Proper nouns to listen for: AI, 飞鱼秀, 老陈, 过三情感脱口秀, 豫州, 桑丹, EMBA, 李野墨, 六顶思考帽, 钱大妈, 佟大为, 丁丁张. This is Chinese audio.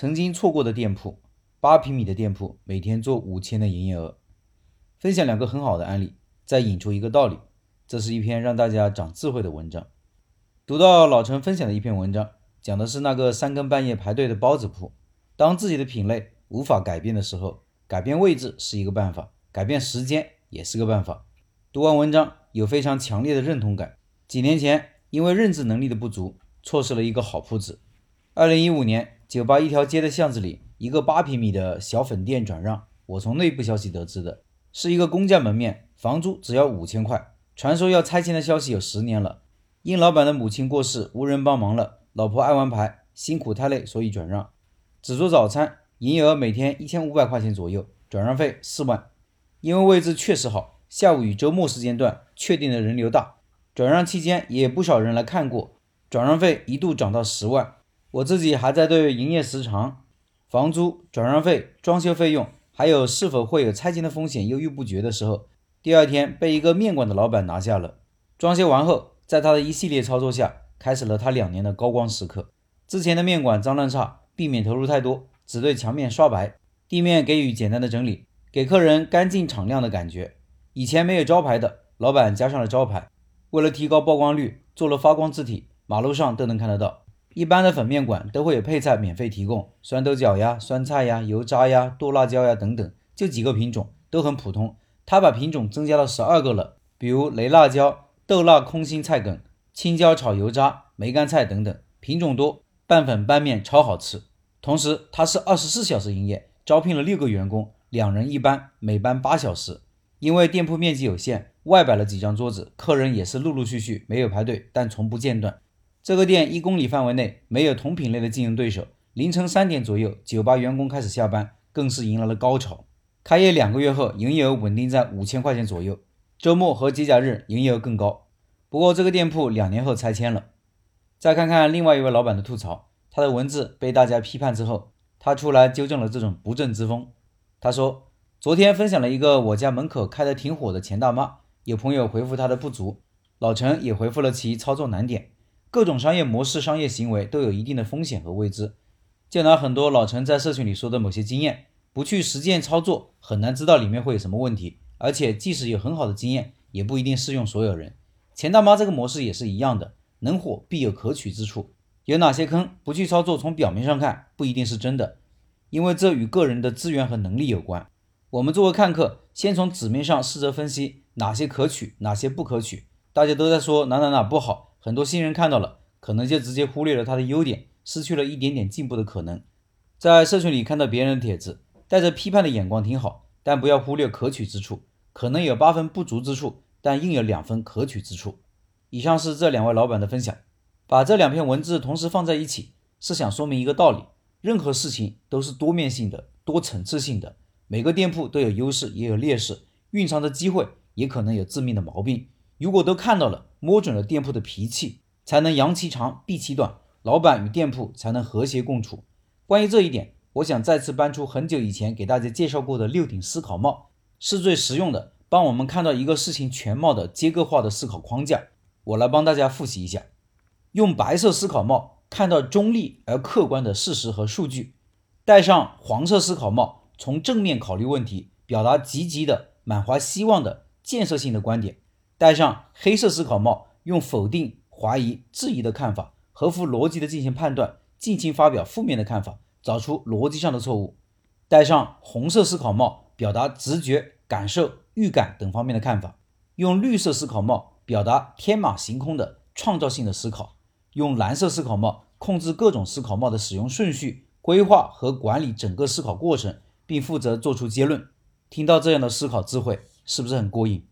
曾经错过的店铺，8平米的店铺每天做5000的营业额。分享2个很好的案例，再引出一个道理，这是一篇让大家长智慧的文章。读到老陈分享的一篇文章，讲的是那个三更半夜排队的包子铺，当自己的品类无法改变的时候，改变位置是一个办法，改变时间也是个办法。读完文章有非常强烈的认同感，几年前因为认知能力的不足，错失了一个好铺子。2015年酒吧一条街的巷子里，一个8平米的小粉店转让，我从内部消息得知的，是一个公家门面，房租只要5000块，传说要拆迁的消息有10年了。因老板的母亲过世，无人帮忙了，老婆爱玩牌，辛苦太累，所以转让，只做早餐，营业额每天1500块钱左右，转让费4万。因为位置确实好，下午与周末时间段确定的人流大，转让期间也不少人来看过，转让费一度涨到10万。我自己还在对营业时长、房租、转让费、装修费用，还有是否会有拆迁的风险犹豫不决的时候，第二天被一个面馆的老板拿下了。装修完后，在他的一系列操作下，开始了他2年的高光时刻。之前的面馆脏乱差，避免投入太多，只对墙面刷白，地面给予简单的整理，给客人干净敞亮的感觉。以前没有招牌的，老板加上了招牌，为了提高曝光率，做了发光字体，马路上都能看得到。一般的粉面馆都会有配菜免费提供，酸豆角呀、酸菜呀、油炸呀、剁辣椒呀等等，就几个品种，都很普通。他把品种增加到12个了，比如雷辣椒、豆辣空心菜梗、青椒炒油炸、梅干菜等等，品种多，拌粉拌面超好吃。同时他是24小时营业，招聘了6个员工，2人一班，每班8小时。因为店铺面积有限，外摆了几张桌子，客人也是陆陆续续，没有排队，但从不间断。这个店1公里范围内没有同品类的竞争对手。凌晨3点左右，酒吧员工开始下班，更是迎来了高潮。开业2个月后，营业额稳定在5000块钱左右，周末和节假日营业额更高。不过这个店铺2年后拆迁了。再看看另外一位老板的吐槽，他的文字被大家批判之后，他出来纠正了这种不正之风。他说，昨天分享了一个我家门口开得挺火的钱大妈，有朋友回复他的不足，老陈也回复了其操作难点。各种商业模式、商业行为都有一定的风险和未知，就拿很多老陈在社群里说的某些经验，不去实践操作，很难知道里面会有什么问题，而且即使有很好的经验，也不一定适用所有人。钱大妈这个模式也是一样的，能火必有可取之处，有哪些坑不去操作，从表面上看不一定是真的，因为这与个人的资源和能力有关。我们作为看客，先从纸面上试着分析哪些可取，哪些不可取。大家都在说哪不好，很多新人看到了，可能就直接忽略了他的优点，失去了一点点进步的可能。在社群里看到别人的帖子，带着批判的眼光挺好，但不要忽略可取之处，可能有8分不足之处，但硬有2分可取之处。以上是这2位老板的分享，把这2篇文字同时放在一起，是想说明一个道理，任何事情都是多面性的、多层次性的，每个店铺都有优势也有劣势，蕴藏的机会也可能有致命的毛病。如果都看到了，摸准了店铺的脾气，才能扬其长避其短，老板与店铺才能和谐共处。关于这一点，我想再次搬出很久以前给大家介绍过的6顶思考帽，是最实用的，帮我们看到一个事情全貌的结构化的思考框架。我来帮大家复习一下。用白色思考帽看到中立而客观的事实和数据，戴上黄色思考帽，从正面考虑问题，表达积极的、满怀希望的、建设性的观点。戴上黑色思考帽，用否定、怀疑、质疑的看法，合乎逻辑的进行判断，尽情发表负面的看法，找出逻辑上的错误。戴上红色思考帽，表达直觉、感受、预感等方面的看法。用绿色思考帽，表达天马行空的创造性的思考。用蓝色思考帽，控制各种思考帽的使用顺序，规划和管理整个思考过程，并负责做出结论。听到这样的思考智慧，是不是很过瘾？